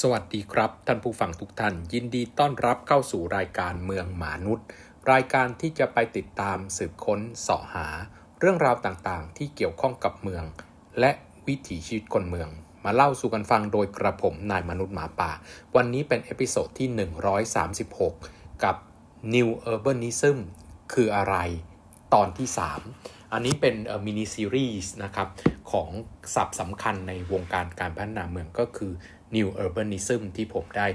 สวัสดีครับท่านผู้ฟังทุกท่านยินดีต้อนรับเข้าสู่รายการเมืองมนุษย์รายการที่จะไปติดตามสืบค้นเสาะหาเรื่องราวต่างๆที่เกี่ยวข้องกับเมืองและวิถีชีวิตคนเมืองมาเล่าสู่กันฟังโดยกระผมนายมนุษย์หมาป่าวันนี้เป็นเอพิโซดที่136กับ New Urbanism คืออะไรตอนที่3อันนี้เป็นมินิซีรีส์นะครับของศัพท์สำคัญในวงการการพัฒนาเมืองก็คือ New Urbanism ที่ผมได้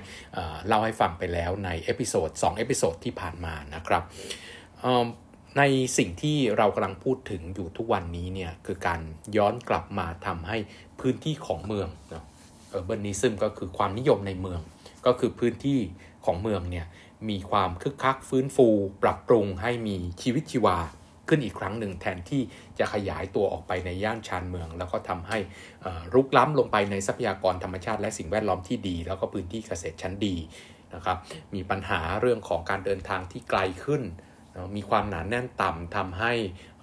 เล่าให้ฟังไปแล้วในเอพิโซด2เอพิโซดที่ผ่านมานะครับในสิ่งที่เรากำลังพูดถึงอยู่ทุกวันนี้เนี่ยคือการย้อนกลับมาทำให้พื้นที่ของเมืองเนาะ Urbanism ก็คือความนิยมในเมืองก็คือพื้นที่ของเมืองเนี่ยมีความคึกคักฟื้นฟูปรับปรุงให้มีชีวิตชีวาขึ้นอีกครั้งหนึ่งแทนที่จะขยายตัวออกไปในย่านชานเมืองแล้วก็ทำให้รุกล้ำลงไปในทรัพยากรธรรมชาติและสิ่งแวดล้อมที่ดีแล้วก็พื้นที่เกษตรชั้นดีนะครับมีปัญหาเรื่องของการเดินทางที่ไกลขึ้นมีความหนาแน่นต่ำทำให้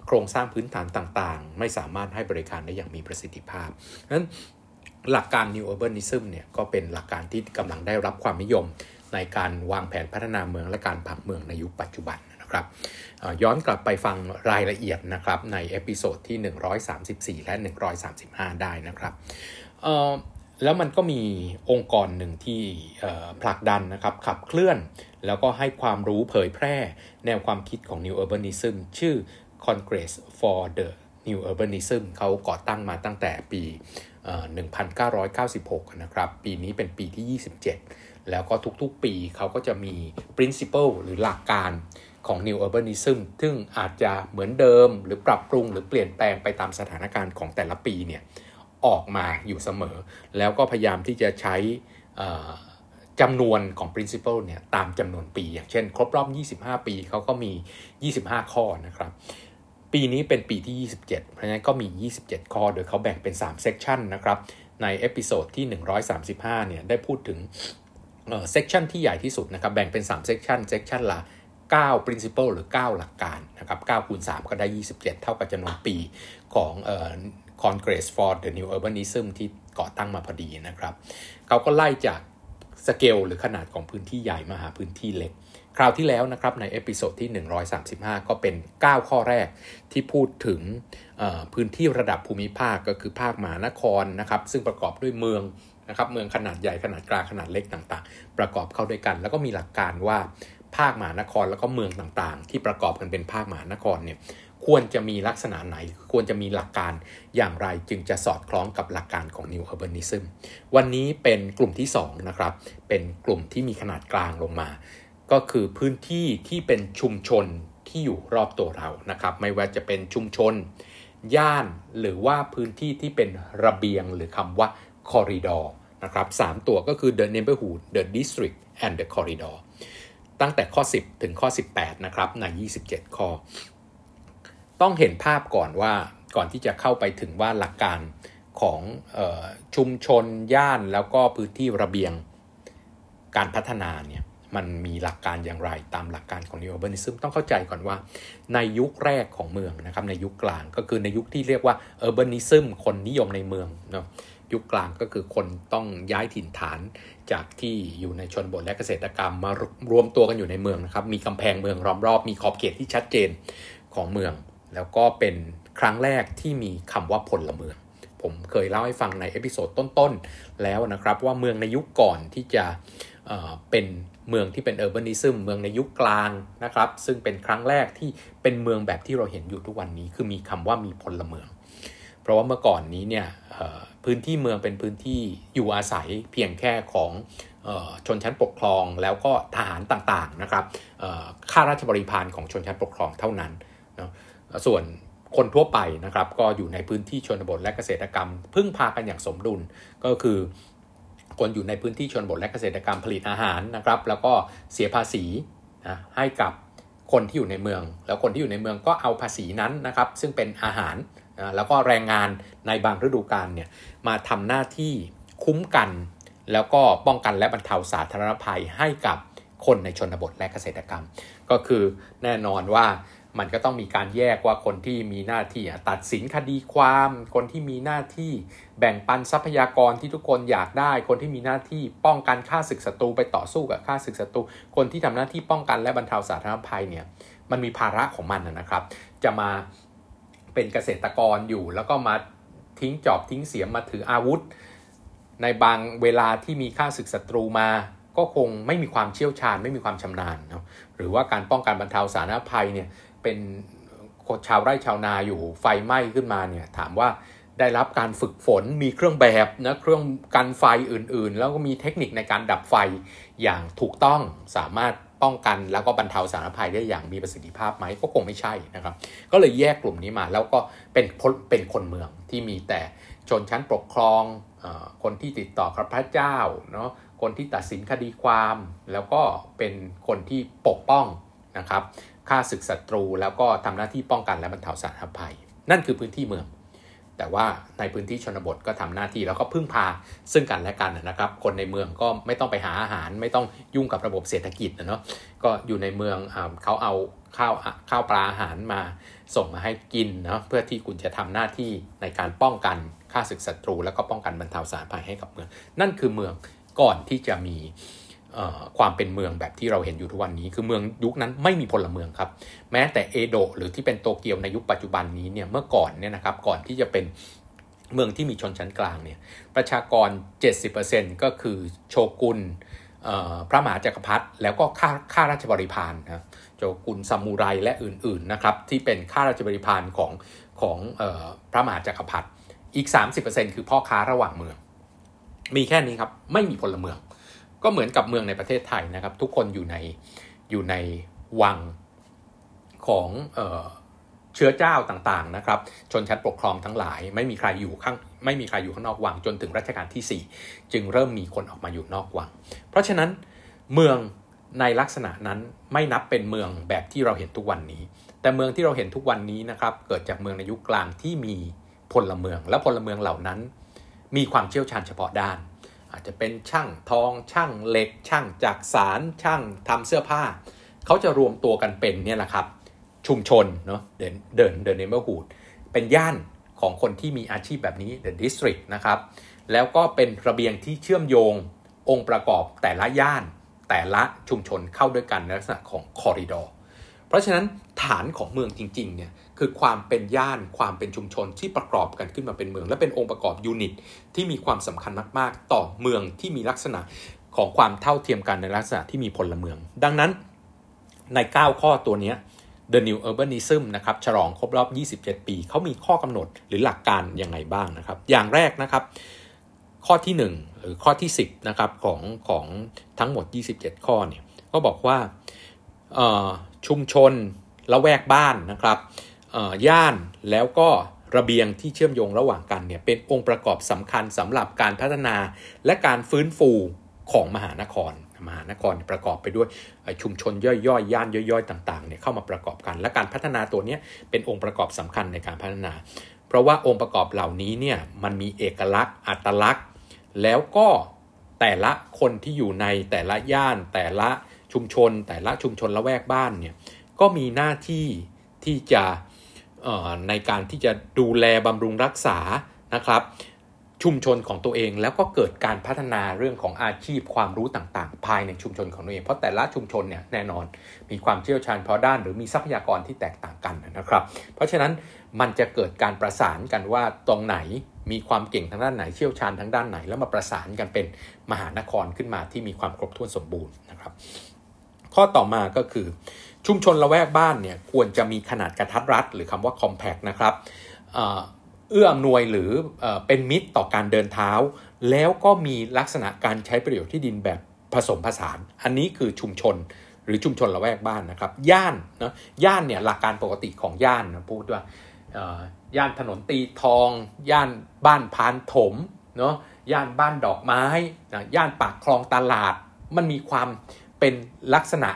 โครงสร้างพื้นฐานต่างๆไม่สามารถให้บริการได้อย่างมีประสิทธิภาพนั้นหลักการ New Urbanism เนี่ยก็เป็นหลักการที่กำลังได้รับความนิยมในการวางแผนพัฒนาเมืองและการผังเมืองในยุคปัจจุบันนะครับย้อนกลับไปฟังรายละเอียดนะครับในเอพิโซดที่134และ135ได้นะครับแล้วมันก็มีองค์กรหนึ่งที่ผลักดันนะครับขับเคลื่อนแล้วก็ให้ความรู้เผยแพร่แนวความคิดของ New Urbanism ชื่อ Congress for the New Urbanism เขาก่อตั้งมาตั้งแต่ปี1996นะครับปีนี้เป็นปีที่27แล้วก็ทุกๆปีเขาก็จะมี principle หรือหลักการของ New Urbanism ซึ่งอาจจะเหมือนเดิมหรือปรับปรุงหรือเปลี่ยนแปลงไปตามสถานการณ์ของแต่ละปีเนี่ยออกมาอยู่เสมอแล้วก็พยายามที่จะใช้จำนวนของ principle เนี่ยตามจำนวนปีอย่างเช่นครบรอบ25ปีเขาก็มี25ข้อนะครับปีนี้เป็นปีที่27เพราะฉะนั้นก็มี27ข้อโดยเขาแบ่งเป็น3 section นะครับในเอพิโซดที่135เนี่ยได้พูดถึงsection ที่ใหญ่ที่สุดนะครับแบ่งเป็น3 section section ละ9 principle หรือ9หลักการนะครับ9คูณ3ก็ได้27เท่ากับจำนวนปีของCongress for the New Urbanism ที่ก่อตั้งมาพอดีนะครับเขาก็ไล่จากสเกลหรือขนาดของพื้นที่ใหญ่มาหาพื้นที่เล็กคราวที่แล้วนะครับในเอพิโซดที่135ก็เป็น9ข้อแรกที่พูดถึงพื้นที่ระดับภูมิภาคก็คือภาคมหานครนะครับซึ่งประกอบด้วยเมืองนะครับเมืองขนาดใหญ่ขนาดกลางขนาดเล็กต่างๆประกอบเข้าด้วยกันแล้วก็มีหลักการว่าภาคมหานครแล้วก็เมืองต่างๆที่ประกอบกันเป็นภาคมหานครเนี่ยควรจะมีลักษณะไหนควรจะมีหลักการอย่างไรจึงจะสอดคล้องกับหลักการของ New Urbanism วันนี้เป็นกลุ่มที่2นะครับเป็นกลุ่มที่มีขนาดกลางลงมาก็คือพื้นที่ที่เป็นชุมชนที่อยู่รอบตัวเรานะครับไม่ว่าจะเป็นชุมชนย่านหรือว่าพื้นที่ที่เป็นระเบียงหรือคำว่า Corridor นะครับ3ตัวก็คือ The Neighborhood The District and The Corridor ตั้งแต่ข้อ10ถึงข้อ18นะครับใน27ข้อต้องเห็นภาพก่อนว่าก่อนที่จะเข้าไปถึงว่าหลักการของชุมชนย่านแล้วก็พื้นที่ระเบียงการพัฒนาเนี่ยมันมีหลักการอย่างไรตามหลักการของ New Urbanism ต้องเข้าใจก่อนว่าในยุคแรกของเมืองนะครับในยุคกลางก็คือในยุคที่เรียกว่า Urbanism คนนิยมในเมืองเนาะยุคกลางก็คือคนต้องย้ายถิ่นฐานจากที่อยู่ในชนบทและเกษตรกรรมมารวมตัวกันอยู่ในเมืองนะครับมีกำแพงเมืองล้อมรอบมีขอบเขตที่ชัดเจนของเมืองแล้วก็เป็นครั้งแรกที่มีคำว่าพลเมืองผมเคยเล่าให้ฟังในเอพิโซดต้นๆแล้วนะครับว่าเมืองในยุคก่อนที่จะเป็นเมืองที่เป็น Urbanism เมืองในยุคกลางนะครับซึ่งเป็นครั้งแรกที่เป็นเมืองแบบที่เราเห็นอยู่ทุกวันนี้คือมีคำว่ามีพลเมืองเพราะว่าเมื่อก่อนนี้เนี่ยพื้นที่เมืองเป็นพื้นที่อยู่อาศัยเพียงแค่ของชนชั้นปกครองแล้วก็ทหารต่างๆนะครับข้าราชบริพารของชนชั้นปกครองเท่านั้นนะส่วนคนทั่วไปนะครับก็อยู่ในพื้นที่ชนบทและเกษตรกรรมพึ่งพากันอย่างสมดุลก็คือคนอยู่ในพื้นที่ชนบทและเกษตรกรรมผลิตอาหารนะครับแล้วก็เสียภาษีนะให้กับคนที่อยู่ในเมืองแล้วคนที่อยู่ในเมืองก็เอาภาษีนั้นนะครับซึ่งเป็นอาหารนะแล้วก็แรงงานในบางฤดูกาลเนี่ยมาทำหน้าที่คุ้มกันแล้วก็ป้องกันและบรรเทาสาธารณภัยให้กับคนในชนบทและเกษตรกรรมก็คือแน่นอนว่า มันก็ต้องมีการแยกว่าคนที่มีหน้าที่ตัดสินคดีความคนที่มีหน้าที่แบ่งปันทรัพยากรที่ทุกคนอยากได้คนที่มีหน้าที่ป้องกันฆ่าศึกศัตรูไปต่อสู้กับฆ่าศึกศัตรูคนที่ทำหน้าที่ป้องกันและบรรเทาสาธารณภัยเนี่ยมันมีภาระของมันนะครับจะมาเป็นเกษตรกรอยู่แล้วก็มาทิ้งจอบทิ้งเสียมมาถืออาวุธในบางเวลาที่มีฆ่าศึกศัตรูมาก็คงไม่มีความเชี่ยวชาญไม่มีความชำนาญเนาะหรือว่าการป้องกันบรรเทาสาธารณภัยเนี่ยเป็นชาวไร่ชาวนาอยู่ไฟไหม้ขึ้นมาเนี่ยถามว่าได้รับการฝึกฝนมีเครื่องแบบนะเครื่องกันไฟอื่นๆแล้วก็มีเทคนิคในการดับไฟอย่างถูกต้องสามารถป้องกันแล้วก็บรรเทาสาธารณภัยได้อย่างมีประสิทธิภาพไหมก็คงไม่ใช่นะครับก็เลยแยกกลุ่มนี้มาแล้วก็เป็นคนเมืองที่มีแต่ชนชั้นปกครองคนที่ติดต่อกับพระเจ้าเนาะคนที่ตัดสินคดีความแล้วก็เป็นคนที่ปกป้องนะครับฆ่าศึกศัตรูแล้วก็ทำหน้าที่ป้องกันและบรรเทาสาธารณภัยนั่นคือพื้นที่เมืองแต่ว่าในพื้นที่ชนบทก็ทำหน้าที่แล้วก็พึ่งพาซึ่งกันและกันนะครับคนในเมืองก็ไม่ต้องไปหาอาหารไม่ต้องยุ่งกับระบบเศรษฐกิจนะเนาะก็อยู่ในเมืองเขาเอาข้าวปลาอาหารมาส่งมาให้กินเนาะเพื่อที่คุณจะทำหน้าที่ในการป้องกันฆ่าศึกศัตรูแล้วก็ป้องกันบรรเทาสาธารณภัยให้กับเมืองนั่นคือเมืองก่อนที่จะมีความเป็นเมืองแบบที่เราเห็นอยู่ทุกวันนี้คือเมืองยุคนั้นไม่มีพลเมืองครับแม้แต่เอโดะหรือที่เป็นโตเกียวในยุคปัจจุบันนี้เนี่ยเมื่อก่อนเนี่ยนะครับก่อนที่จะเป็นเมืองที่มีชนชั้นกลางเนี่ยประชากร 70% ก็คือโชกุนพระมหาจักรพรรดิแล้วก็ข้าราชบริพารนะโชกุนซามูไรและอื่นๆนะครับที่เป็นข้าราชบริพารของพระมหาจักรพรรดิอีก 30% คือพ่อค้าระหว่างเมืองมีแค่นี้ครับไม่มีพลเมืองก็เหมือนกับเมืองในประเทศไทยนะครับทุกคนอยู่ในวังของเชื้อเจ้าต่างๆนะครับชนชั้นปกครองทั้งหลายไม่มีใครอยู่ข้างนอกวังจนถึงรัชกาลที่4จึงเริ่มมีคนออกมาอยู่นอกวังเพราะฉะนั้นเมืองในลักษณะนั้นไม่นับเป็นเมืองแบบที่เราเห็นทุกวันนี้แต่เมืองที่เราเห็นทุกวันนี้นะครับเกิดจากเมืองในยุคกลางที่มีพลเมืองและพลเมืองเหล่านั้นมีความเชี่ยวชาญเฉพาะด้านอาจจะเป็นช่างทองช่างเหล็กช่างจักสานช่างทำเสื้อผ้าเขาจะรวมตัวกันเป็นเนี่ยแหละครับชุมชนเนาะเดินในเมืองหูดเป็นย่านของคนที่มีอาชีพแบบนี้ The District นะครับแล้วก็เป็นระเบียงที่เชื่อมโยงองค์ประกอบแต่ละย่านแต่ละชุมชนเข้าด้วยกันในลักษณะของ Corridor เพราะฉะนั้นฐานของเมืองจริงๆเนี่ยคือความเป็นย่านความเป็นชุมชนที่ประกอบกันขึ้นมาเป็นเมืองและเป็นองค์ประกอบยูนิตที่มีความสำคัญมากๆต่อเมืองที่มีลักษณะของความเท่าเทียมกันในลักษณะที่มีพลเมืองดังนั้นใน9ข้อตัวนี้ The New Urbanism นะครับฉลองครบรอบ27ปีเขามีข้อกำหนดหรือหลักการยังไงบ้างนะครับอย่างแรกนะครับข้อที่1หรือข้อที่10นะครับของทั้งหมด27ข้อเนี่ยก็บอกว่าชุมชนละแวกบ้านนะครับย่านแล้วก็ระเบียงที่เชื่อมโยงระหว่างกันเนี่ยเป็นองค์ประกอบสำคัญสำหรับการพัฒนาและการฟื้นฟูของมหานครประกอบไปด้วยชุมชนย่อยๆย่านย่อยๆต่างๆเนี่ยเข้ามาประกอบกันและการพัฒนาตัวนี้เป็นองค์ประกอบสำคัญในการพัฒนาเพราะว่าองค์ประกอบเหล่านี้เนี่ยมันมีเอกลักษณ์อัตลักษณ์แล้วก็แต่ละคนที่อยู่ในแต่ละย่านแต่ละชุมชนละแวกบ้านเนี่ยก็มีหน้าที่ที่จะในการที่จะดูแลบำรุงรักษานะครับชุมชนของตัวเองแล้วก็เกิดการพัฒนาเรื่องของอาชีพความรู้ต่างๆภายในชุมชนของตัวเองเพราะแต่ละชุมชนเนี่ยแน่นอนมีความเชี่ยวชาญเฉพาะด้านหรือมีทรัพยากรที่แตกต่างกันนะครับเพราะฉะนั้นมันจะเกิดการประสานกันว่าตรงไหนมีความเก่งทางด้านไหนเชี่ยวชาญทางด้านไหนแล้วมาประสานกันเป็นมหานครขึ้นมาที่มีความครบถ้วนสมบูรณ์นะครับข้อต่อมาก็คือชุมชนละแวกบ้านเนี่ยควรจะมีขนาดกระทัดรัดหรือคำว่า compact นะครับเอื้ออำนวยหรือเป็นมิตรต่อการเดินเท้าแล้วก็มีลักษณะการใช้ประโยชน์ที่ดินแบบผสมผสานอันนี้คือชุมชนหรือชุมชนละแวกบ้านนะครับย่านเนี่ยหลักการปกติของย่านนะพูดว่าย่านถนนตีทองย่านบ้านพานถมเนาะย่านบ้านดอกไม้นะย่านปากคลองตลาดมันมีความเป็นลักษณะ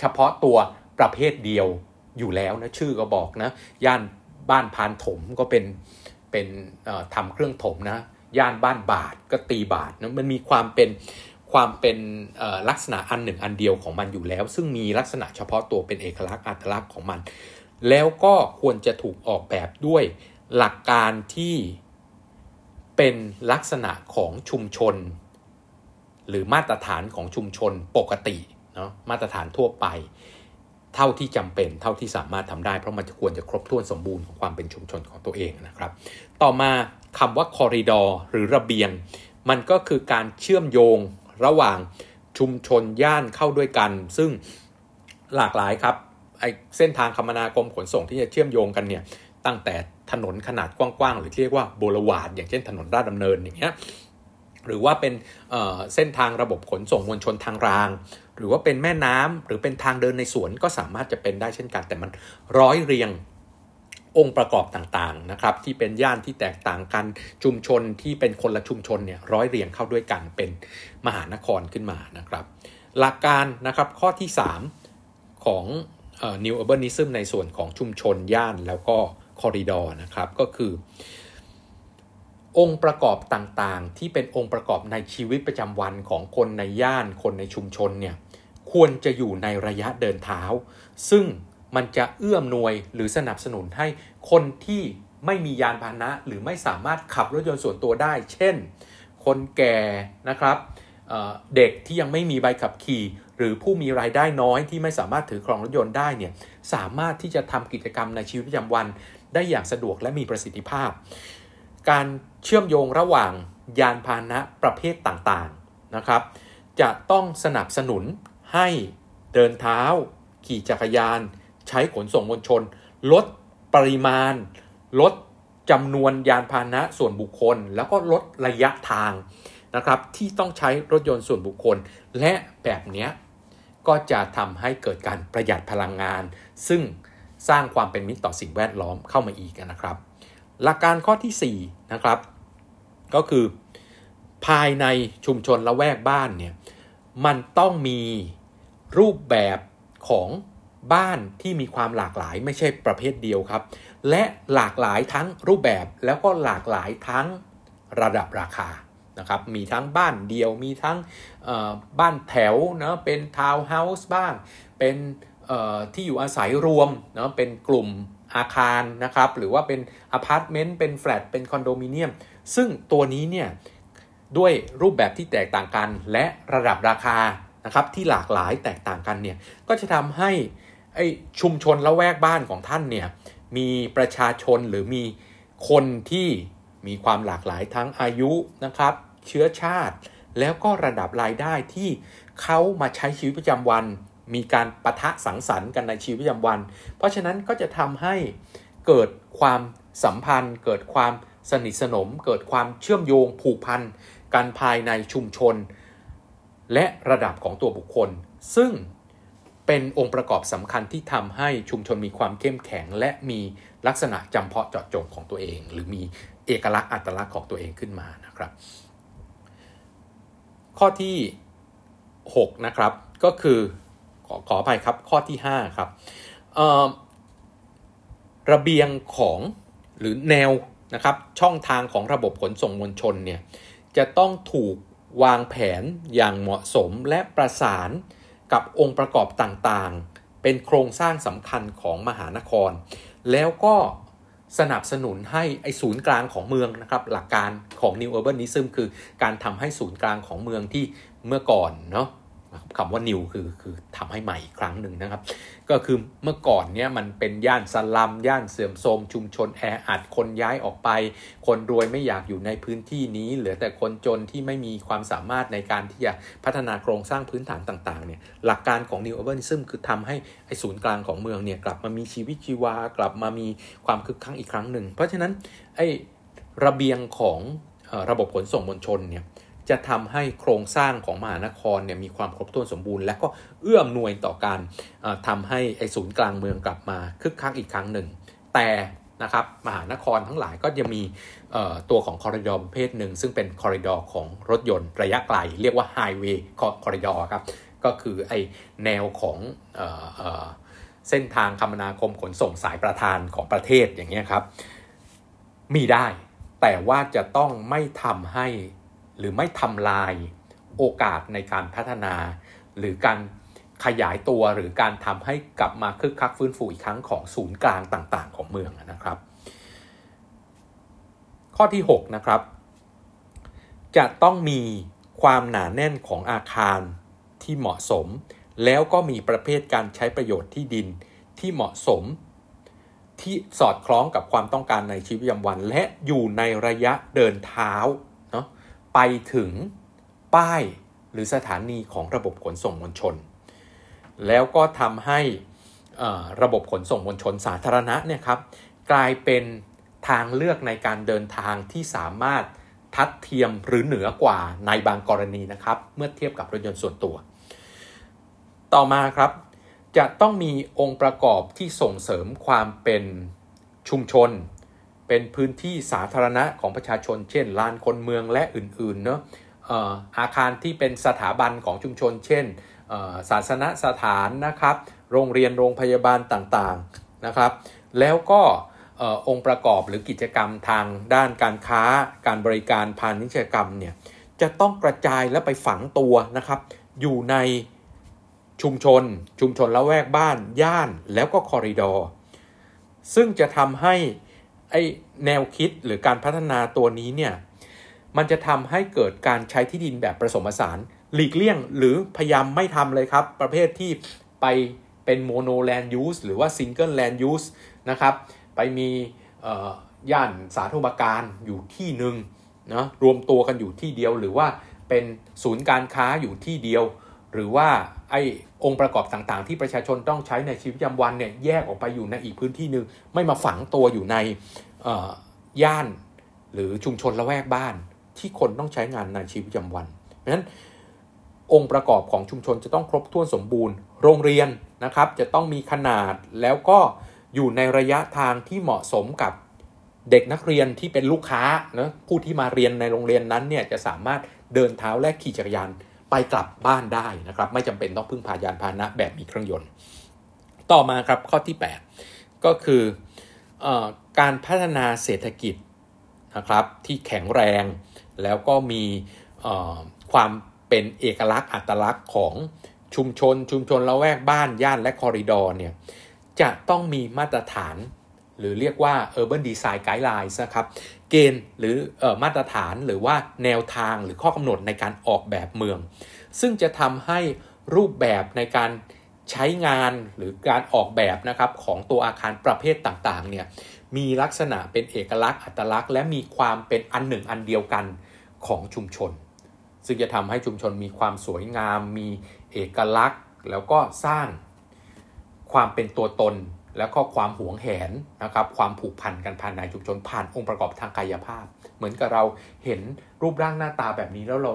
เฉพาะตัวประเภทเดียวอยู่แล้วนะชื่อก็บอกนะย่านบ้านพานถมก็เป็นทำเครื่องถมนะย่านบ้านบาทก็ตีบาทนะมันมีความเป็นลักษณะอันหนึ่งอันเดียวของมันอยู่แล้วซึ่งมีลักษณะเฉพาะตัวเป็นเอกลักษณ์อัตลักษณ์ของมัน แล้วก็ควรจะถูกออกแบบด้วยหลักการที่เป็นลักษณะของชุมชนหรือมาตรฐานของชุมชนปกติเนาะมาตรฐานทั่วไปเท่าที่จำเป็นเท่าที่สามารถทำได้เพราะมันจะควรจะครบถ้วนสมบูรณ์ของความเป็นชุมชนของตัวเองนะครับต่อมาคำว่า Corridor หรือระเบียงมันก็คือการเชื่อมโยงระหว่างชุมชนย่านเข้าด้วยกันซึ่งหลากหลายครับไอ้เส้นทางคมนาคมขนส่งที่จะเชื่อมโยงกันเนี่ยตั้งแต่ถนนขนาดกว้างๆหรือเรียกว่าโบลวาร์ดอย่างเช่นถนนราชดำเนินอย่างเงี้ยหรือว่าเป็นเส้นทางระบบขนส่งมวลชนทางรางหรือว่าเป็นแม่น้ำหรือเป็นทางเดินในสวนก็สามารถจะเป็นได้เช่นกันแต่มันร้อยเรียงองค์ประกอบต่างๆนะครับที่เป็นย่านที่แตกต่างกันชุมชนที่เป็นคนละชุมชนเนี่ยร้อยเรียงเข้าด้วยกันเป็นมหานครขึ้นมานะครับหลักการนะครับข้อที่3ของNew Urbanism ในส่วนของชุมชนย่านแล้วก็คอริดอร์นะครับก็คือองค์ประกอบต่างๆที่เป็นองค์ประกอบในชีวิตประจำวันของคนในย่านคนในชุมชนเนี่ยควรจะอยู่ในระยะเดินเท้าซึ่งมันจะเอื้อมหน่วยหรือสนับสนุนให้คนที่ไม่มียานพาหนะหรือไม่สามารถขับรถยนต์ส่วนตัวได้เช่นคนแก่นะครับเด็กที่ยังไม่มีใบขับขี่หรือผู้มีรายได้น้อยที่ไม่สามารถถือครองรถยนต์ได้เนี่ยสามารถที่จะทำกิจกรรมในชีวิตประจำวันได้อย่างสะดวกและมีประสิทธิภาพการเชื่อมโยงระหว่างยานพาหนะประเภทต่างๆนะครับจะต้องสนับสนุนให้เดินเท้าขี่จักรยานใช้ขนส่งมวลชนลดปริมาณลดจำนวนยานพาหนะส่วนบุคคลแล้วก็ลดระยะทางนะครับที่ต้องใช้รถยนต์ส่วนบุคคลและแบบนี้ก็จะทำให้เกิดการประหยัดพลังงานซึ่งสร้างความเป็นมิตรต่อสิ่งแวดล้อมเข้ามาอีกนะครับหลักการข้อที่4นะครับก็คือภายในชุมชนละแวกบ้านเนี่ยมันต้องมีรูปแบบของบ้านที่มีความหลากหลายไม่ใช่ประเภทเดียวครับและหลากหลายทั้งรูปแบบแล้วก็หลากหลายทั้งระดับราคานะครับมีทั้งบ้านเดียวมีทั้งบ้านแถวนะเป็นทาวน์เฮาส์บ้างเป็นที่อยู่อาศัยรวมนะเป็นกลุ่มอาคารนะครับหรือว่าเป็นอพาร์ตเมนต์เป็นแฟลตเป็นคอนโดมิเนียมซึ่งตัวนี้เนี่ยด้วยรูปแบบที่แตกต่างกันและระดับราคานะครับที่หลากหลายแตกต่างกันเนี่ยก็จะทำให้ชุมชนละแวกบ้านของท่านเนี่ยมีประชาชนหรือมีคนที่มีความหลากหลายทั้งอายุนะครับเชื้อชาติแล้วก็ระดับรายได้ที่เขามาใช้ชีวิตประจำวันมีการปะทะสังสรรค์กันในชีวิตประจำวันเพราะฉะนั้นก็จะทำให้เกิดความสัมพันธ์เกิดความสนิทสนมเกิดความเชื่อมโยงผูกพันกันภายในชุมชนและระดับของตัวบุคคลซึ่งเป็นองค์ประกอบสำคัญที่ทำให้ชุมชนมีความเข้มแข็งและมีลักษณะจำเพาะเจาะจงของตัวเองหรือมีเอกลักษณ์อัตลักษณ์ของตัวเองขึ้นมานะครับข้อที่6นะครับก็คือขออภัยครับข้อที่5ครับระเบียงของหรือแนวนะครับช่องทางของระบบขนส่งมวลชนเนี่ยจะต้องถูกวางแผนอย่างเหมาะสมและประสานกับองค์ประกอบต่างๆเป็นโครงสร้างสำคัญของมหานครแล้วก็สนับสนุนให้ศูนย์กลางของเมืองนะครับหลักการของ New Urbanism คือการทำให้ศูนย์กลางของเมืองที่เมื่อก่อนเนาะคำว่า New คือทำให้ใหม่อีกครั้งหนึ่งนะครับก็คือเมื่อก่อนเนี่ยมันเป็นย่านสลัมย่านเสื่อมโทรมชุมชนแออัดคนย้ายออกไปคนรวยไม่อยากอยู่ในพื้นที่นี้เหลือแต่คนจนที่ไม่มีความสามารถในการที่จะพัฒนาโครงสร้างพื้นฐานต่างๆเนี่ยหลักการของ New Urbanism คือทำให้ศูนย์กลางของเมืองเนี่ยกลับมามีชีวิตชีวากลับมามีความคึกคักอีกครั้งหนึ่งเพราะฉะนั้นระเบียงของระบบขนส่งมวลชนเนี่ยจะทำให้โครงสร้างของมหานครเนี่ยมีความครบถ้วนสมบูรณ์และก็เอื้ออำนวยต่อการทำให้ศูนย์กลางเมืองกลับมาคึกคักอีกครั้งหนึ่งแต่นะครับมหานครทั้งหลายก็จะมีตัวของคอริดอร์ประเภทหนึ่งซึ่งเป็นคอริดอร์ของรถยนต์ระยะไกลเรียกว่าไฮเวย์คอริดอร์ครับก็คือแนวของเส้นทางคมนาคมขนส่งสายประธานของประเทศอย่างเงี้ยครับมีได้แต่ว่าจะต้องไม่ทำให้หรือไม่ทำลายโอกาสในการพัฒนาหรือการ ขยายตัวหรือการทำให้กลับมาคึกคักฟื้นฟูอีกครั้งของศูนย์กลางต่างๆของเมืองนะครับข้อที่6นะครับจะต้องมีความหนาแน่นของอาคารที่เหมาะสมแล้วก็มีประเภทการใช้ประโยชน์ที่ดินที่เหมาะสมที่สอดคล้องกับความต้องการในชีวิตประจำวันและอยู่ในระยะเดินเท้าเนาะไปถึงป้ายหรือสถานีของระบบขนส่งมวลชนแล้วก็ทำให้ระบบขนส่งมวลชนสาธารณะเนี่ยครับกลายเป็นทางเลือกในการเดินทางที่สามารถทัดเทียมหรือเหนือกว่าในบางกรณีนะครับเมื่อเทียบกับรถยนต์ส่วนตัวต่อมาครับจะต้องมีองค์ประกอบที่ส่งเสริมความเป็นชุมชนเป็นพื้นที่สาธารณะของประชาชนเช่นลานคนเมืองและอื่นๆเนอะอาคารที่เป็นสถาบันของชุมชนเช่นศาสนสถานนะครับโรงเรียนโรงพยาบาลต่างๆนะครับแล้วก็องค์ประกอบหรือกิจกรรมทางด้านการค้าการบริการพาณิชยกรรมเนี่ยจะต้องกระจายและไปฝังตัวนะครับอยู่ในชุมชนละแวกบ้านย่านแล้วก็คอริดอร์ซึ่งจะทำให้ไอ้แนวคิดหรือการพัฒนาตัวนี้เนี่ยมันจะทำให้เกิดการใช้ที่ดินแบบผสมผสานหลีกเลี่ยงหรือพยายามไม่ทำเลยครับประเภทที่ไปเป็นโมโนแลนด์ยูสหรือว่าซิงเกิลแลนด์ยูสนะครับไปมีย่านสาธารณูปการอยู่ที่หนึ่งนะรวมตัวกันอยู่ที่เดียวหรือว่าเป็นศูนย์การค้าอยู่ที่เดียวหรือว่าไอ้องค์ประกอบต่างๆที่ประชาชนต้องใช้ในชีวิตประจำวันเนี่ยแยกออกไปอยู่ในอีกพื้นที่หนึ่งไม่มาฝังตัวอยู่ในย่านหรือชุมชนละแวกบ้านที่คนต้องใช้งานในชีวิตประจำวันเพราะฉะนั้นองค์ประกอบของชุมชนจะต้องครบถ้วนสมบูรณ์โรงเรียนนะครับจะต้องมีขนาดแล้วก็อยู่ในระยะทางที่เหมาะสมกับเด็กนักเรียนที่เป็นลูกค้านะผู้ที่มาเรียนในโรงเรียนนั้นเนี่ยจะสามารถเดินเท้าและขี่จักรยานไปกลับบ้านได้นะครับไม่จำเป็นต้องพึ่งพายานพาหนะแบบมีเครื่องยนต์ต่อมาครับข้อที่8ก็คือการพัฒนาเศรษฐกิจนะครับที่แข็งแรงแล้วก็มีความเป็นเอกลักษณ์อัตลักษณ์ของชุมชนละแวกบ้านย่านและคอริดอร์เนี่ยจะต้องมีมาตรฐานหรือเรียกว่า Urban Design Guidelines นะครับเกณฑ์หรือมาตรฐานหรือว่าแนวทางหรือข้อกำหนดในการออกแบบเมืองซึ่งจะทำให้รูปแบบในการใช้งานหรือการออกแบบนะครับของตัวอาคารประเภทต่างๆเนี่ยมีลักษณะเป็นเอกลักษณ์อัตลักษณ์และมีความเป็นอันหนึ่งอันเดียวกันของชุมชนซึ่งจะทำให้ชุมชนมีความสวยงามมีเอกลักษณ์แล้วก็สร้างความเป็นตัวตนแล้วก็ความหวงแหนนะครับความผูกพันกันภายในชุมชนผ่านองค์ประกอบทางกายภาพเหมือนกับเราเห็นรูปร่างหน้าตาแบบนี้แล้วเรา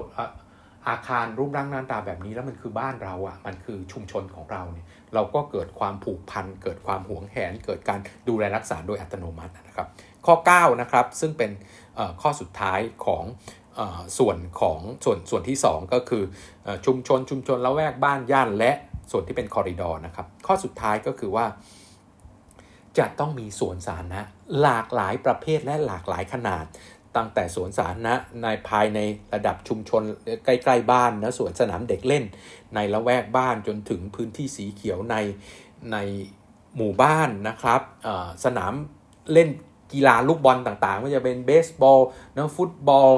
อาคารรูปร่างหน้าตาแบบนี้แล้วมันคือบ้านเราอ่ะมันคือชุมชนของเราเนี่ยเราก็เกิดความผูกพันเกิดความหวงแหนเกิดการดูแลรักษาโดยอัตโนมัตินะครับข้อ9นะครับซึ่งเป็นข้อสุดท้ายของส่วนที่2ก็คือชุมชนละแวกบ้านย่านและส่วนที่เป็นคอริดอร์นะครับข้อสุดท้ายก็คือว่าจะต้องมีสวนสาธารณะหลากหลายประเภทและหลากหลายขนาดตั้งแต่สวนสาธารณะในภายในระดับชุมชนใกล้ๆบ้านนะสวนสนามเด็กเล่นในละแวกบ้านจนถึงพื้นที่สีเขียวในหมู่บ้านนะครับสนามเล่นกีฬาลูกบอลต่างๆว่าจะเป็นเบสบอลนะฟุตบอล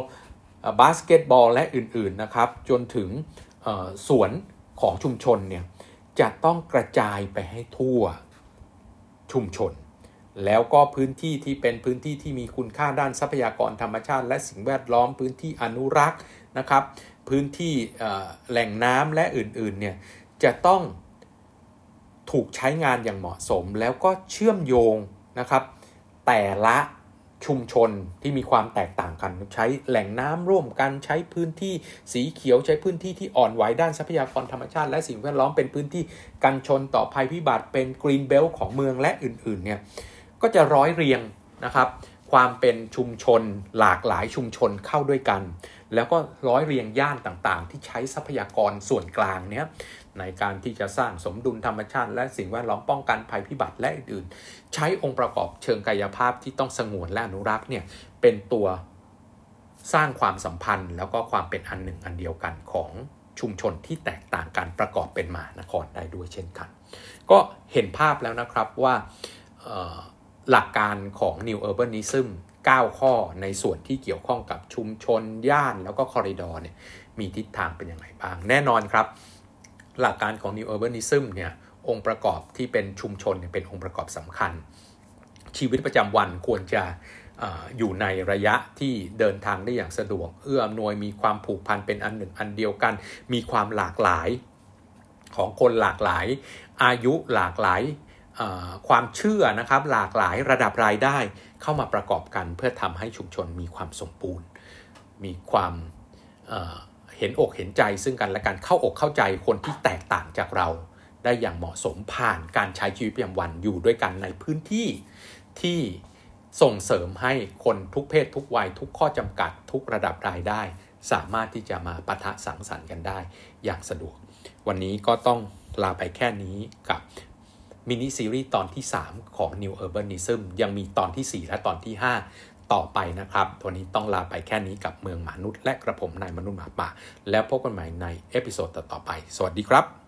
บาสเกตบอลและอื่นๆนะครับจนถึงสวนของชุมชนเนี่ยจะต้องกระจายไปให้ทั่วชุมชนแล้วก็พื้นที่ที่เป็นพื้นที่ที่มีคุณค่าด้านทรัพยากรธรรมชาติและสิ่งแวดล้อมพื้นที่อนุรักษ์นะครับพื้นที่แหล่งน้ำและอื่นๆเนี่ยจะต้องถูกใช้งานอย่างเหมาะสมแล้วก็เชื่อมโยงนะครับแต่ละชุมชนที่มีความแตกต่างกันใช้แหล่งน้ำร่วมกันใช้พื้นที่สีเขียวใช้พื้นที่ที่อ่อนไหวด้านทรัพยากรธรรมชาติและสิ่งแวดล้อมเป็นพื้นที่กันชนต่อภัยพิบัติเป็นกรีนเบลต์ของเมืองและอื่นๆเนี่ยก็จะร้อยเรียงนะครับความเป็นชุมชนหลากหลายชุมชนเข้าด้วยกันแล้วก็ร้อยเรียงย่านต่างๆที่ใช้ทรัพยากรส่วนกลางเนี่ยในการที่จะสร้างสมดุลธรรมชาติและสิ่งแวดล้อมป้องกันภัยพิบัติและอื่นๆใช้องค์ประกอบเชิงกายภาพที่ต้องสงวนและอนุรักษ์เนี่ยเป็นตัวสร้างความสัมพันธ์แล้วก็ความเป็นอันหนึ่งอันเดียวกันของ ชุมชนที่แตกต่างกันประกอบเป็นมหานครได้ด้วยเช่นกันก็เห็นภาพแล้วนะครับว่าหลักการของ New Urbanism 9 ข้อในส่วนที่เกี่ยวข้องกับชุมชนย่านแล้วก็ Corridor เนี่ยมีทิศทางเป็นอย่างไรบ้างแน่นอนครับหลักการของ New Urbanism เนี่ยองค์ประกอบที่เป็นชุมชนเนี่ยเป็นองค์ประกอบสำคัญชีวิตประจำวันควรจะอยู่ในระยะที่เดินทางได้อย่างสะดวกเอื้ออำนวยมีความผูกพันเป็นอันหนึ่งอันเดียวกันมีความหลากหลายของคนหลากหลายอายุหลากหลายความเชื่อนะครับหลากหลายระดับรายได้เข้ามาประกอบกันเพื่อทำให้ชุมชนมีความสมบูรณ์มีความเห็นอกเห็นใจซึ่งกันและกันเข้าอกเข้าใจคนที่แตกต่างจากเราได้อย่างเหมาะสมผ่านการใช้ชีวิตประจำวันอยู่ด้วยกันในพื้นที่ที่ส่งเสริมให้คนทุกเพศทุกวัยทุกข้อจำกัดทุกระดับรายได้สามารถที่จะมาปะทะสังสรรค์กันได้อย่างสะดวกวันนี้ก็ต้องลาไปแค่นี้กับมินิซีรีส์ตอนที่ 3 ของ New Urbanism ยังมีตอนที่ 4 และตอนที่ 5 ต่อไปนะครับวันนี้ต้องลาไปแค่นี้กับเมืองมนุษย์และกระผมนายมนุษย์หมาป่าแล้วพบกันใหม่ในเอพิโซดต่อไปสวัสดีครับ